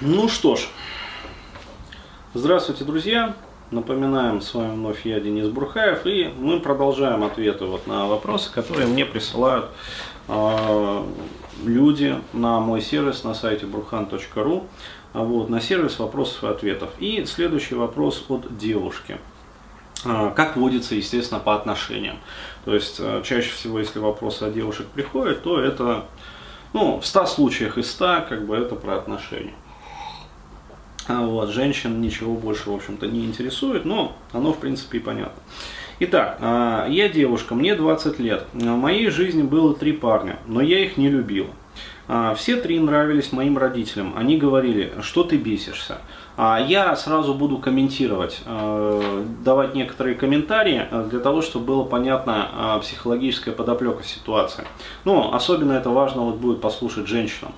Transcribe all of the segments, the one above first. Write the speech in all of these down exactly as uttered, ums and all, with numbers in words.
Ну что ж, здравствуйте, друзья. Напоминаем, с вами вновь я, Денис Бурхаев, и мы продолжаем ответы вот на вопросы, которые мне присылают э, люди на мой сервис на сайте бручан точка ру, вот, на сервис вопросов и ответов. И следующий вопрос от девушки. Как водится, естественно, по отношениям. То есть, чаще всего, если вопросы от девушек приходят, то это, ну, в ста случаях из ста, как бы, это про отношения. Вот, женщин ничего больше, в общем-то, не интересует, но оно, в принципе, и понятно. Итак, я девушка, мне двадцать лет. В моей жизни было три парня, но я их не любила. Все три нравились моим родителям. Они говорили, что ты бесишься. Я сразу буду комментировать, давать некоторые комментарии, для того, чтобы было понятно психологическая подоплека ситуации. Но особенно это важно вот будет послушать женщинам.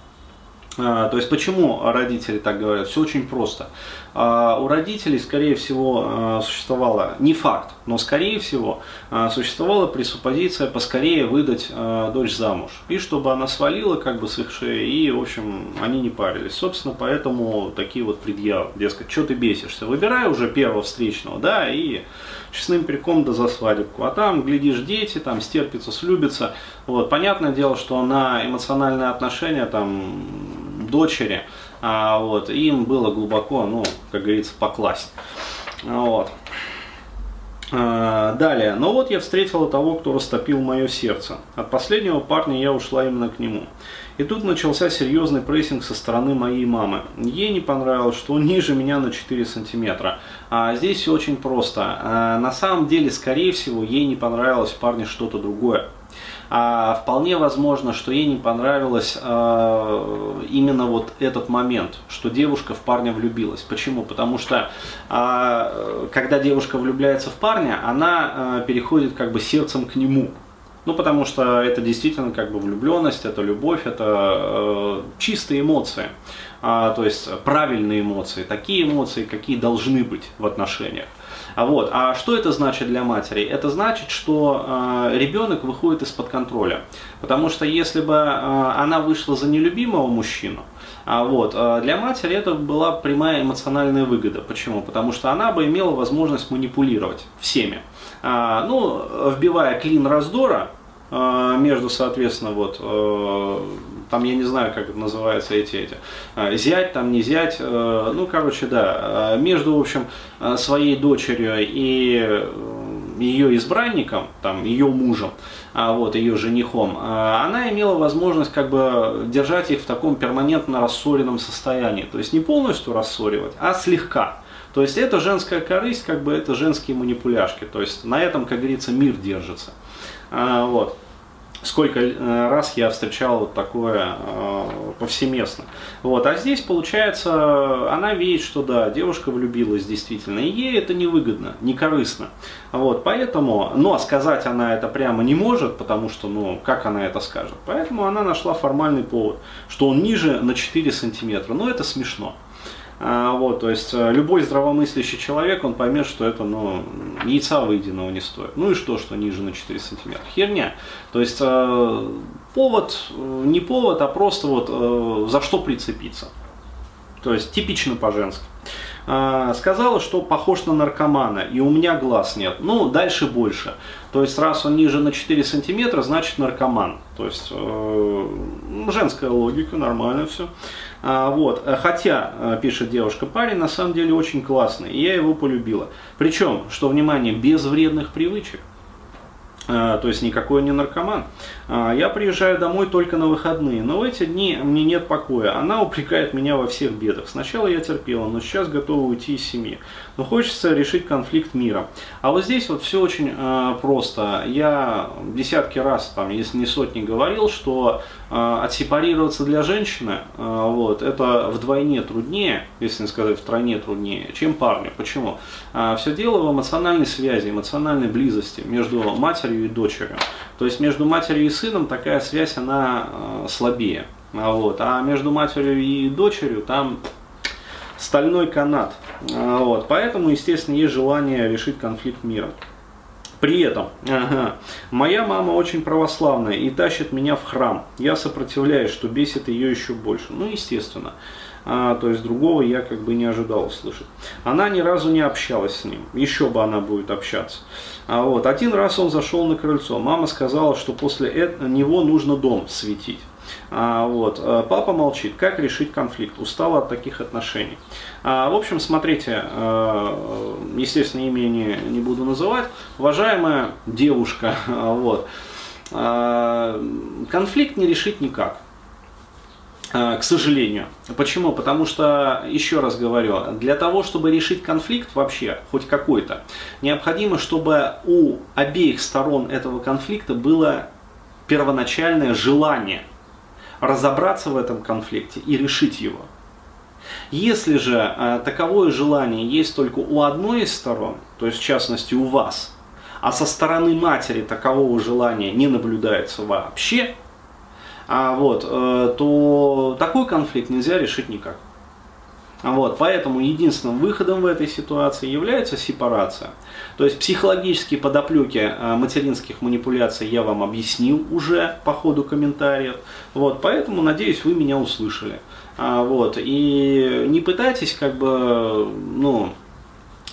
То есть, почему родители так говорят? Все очень просто. У родителей, скорее всего, существовала, не факт, но скорее всего, существовала пресуппозиция поскорее выдать дочь замуж. И чтобы она свалила как бы с их шеи, и, в общем, они не парились. Собственно, поэтому такие вот предъявы, дескать, что ты бесишься? Выбирай уже первого встречного, да, и честным переком да за свадебку. А там, глядишь, дети, там стерпится, слюбится. Вот, понятное дело, что на эмоциональные отношения там... дочери, а, вот, им было глубоко, ну, как говорится, покласть. Вот. А, далее. Но вот я встретила того, кто растопил мое сердце. От последнего парня я ушла именно к нему. И тут начался серьезный прессинг со стороны моей мамы. Ей не понравилось, что он ниже меня на четыре сантиметра. А здесь все очень просто. А, на самом деле, скорее всего, ей не понравилось в парне что-то другое. А вполне возможно, что ей не понравилось а, именно вот этот момент, что девушка в парня влюбилась. Почему? Потому что а, когда девушка влюбляется в парня, она а, переходит как бы сердцем к нему. Ну, потому что это действительно как бы влюбленность, это любовь, это э, чистые эмоции, а, то есть правильные эмоции, такие эмоции, какие должны быть в отношениях. А, вот. А что это значит для матери? Это значит, что э, ребенок выходит из-под контроля, потому что если бы э, она вышла за нелюбимого мужчину, а, вот, э, для матери это была прямая эмоциональная выгода. Почему? Потому что она бы имела возможность манипулировать всеми. А, ну, вбивая клин раздора а, между, соответственно, вот, а, там, я не знаю, как это называется, эти, эти, а, зять, там, не зять, а, ну, короче, да, а, между, в общем, а, своей дочерью и ее избранником, там, ее мужем, а, вот, ее женихом, а, она имела возможность, как бы, держать их в таком перманентно рассоренном состоянии, то есть не полностью рассоривать, а слегка. То есть это женская корысть, как бы это женские манипуляшки. То есть на этом, как говорится, мир держится. А, вот. Сколько раз я встречал вот такое э, повсеместно. Вот. А здесь, получается, она видит, что да, девушка влюбилась действительно. И ей это невыгодно, не корыстно. Вот. Поэтому, но сказать она это прямо не может, потому что, ну, как она это скажет? Поэтому она нашла формальный повод, что он ниже на четыре сантиметра. Но это смешно. Вот, то есть любой здравомыслящий человек, он поймет, что это, ну, яйца выеденного не стоит. Ну и что, что ниже на четыре сантиметра? Херня. То есть повод, не повод, а просто вот за что прицепиться. То есть типично по-женски. Сказала, что похож на наркомана, и у меня глаз нет. Ну, дальше больше. То есть раз он ниже на четыре сантиметра, значит наркоман. То есть женская логика, нормально все. Вот. Хотя, пишет девушка, парень на самом деле очень классный, и я его полюбила. Причем, что, внимание, без вредных привычек. То есть никакой не наркоман. Я приезжаю домой только на выходные, но в эти дни мне нет покоя. Она упрекает меня во всех бедах. Сначала я терпела, но сейчас готова уйти из семьи. Но хочется решить конфликт миром. А вот здесь вот все очень э, просто. Я десятки раз, там, если не сотни, говорил, что э, отсепарироваться для женщины э, вот, это вдвойне труднее, если не сказать втройне труднее, чем парню. Почему? Э, все дело в эмоциональной связи, эмоциональной близости между матерью и дочерью. То есть между матерью и сыном такая связь, она э, слабее. А, вот. А между матерью и дочерью там стальной канат. А, вот. Поэтому, естественно, есть желание решить конфликт миром. При этом, ага, моя мама очень православная и тащит меня в храм. Я сопротивляюсь, что бесит ее еще больше. Ну, естественно. А, то есть другого я как бы не ожидал услышать. Она ни разу не общалась с ним. Еще бы она будет общаться. А вот. Один раз он зашел на крыльцо. Мама сказала, что после него нужно дом светить. А, вот. Папа молчит. Как решить конфликт? Устала от таких отношений. А, в общем, смотрите, естественно, имя не, не буду называть. Уважаемая девушка, вот. А, конфликт не решить никак. К сожалению. Почему? Потому что, еще раз говорю, для того, чтобы решить конфликт вообще, хоть какой-то, необходимо, чтобы у обеих сторон этого конфликта было первоначальное желание разобраться в этом конфликте и решить его. Если же таковое желание есть только у одной из сторон, то есть в частности у вас, а со стороны матери такового желания не наблюдается вообще, А вот, то такой конфликт нельзя решить никак. Вот, поэтому единственным выходом в этой ситуации является сепарация. То есть психологические подоплеки материнских манипуляций я вам объяснил уже по ходу комментариев. Вот, поэтому, надеюсь, вы меня услышали. А вот, и не пытайтесь, как бы, ну,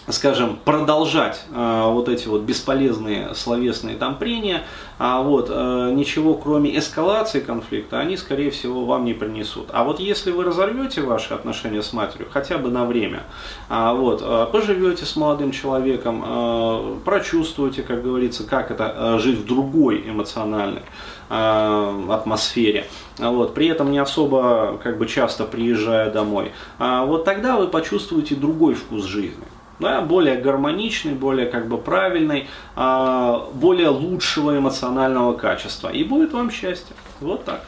скажем, продолжать а, вот эти вот бесполезные словесные там прения, а вот а, ничего кроме эскалации конфликта они, скорее всего, вам не принесут. А вот если вы разорвете ваши отношения с матерью хотя бы на время, а, вот, а, поживете с молодым человеком, а, прочувствуете, как говорится, как это а, жить в другой эмоциональной а, атмосфере, а, вот, при этом не особо, как бы, часто приезжая домой, а, вот тогда вы почувствуете другой вкус жизни. Да, более гармоничный, более, как бы, правильный, более лучшего эмоционального качества. И будет вам счастье. Вот так.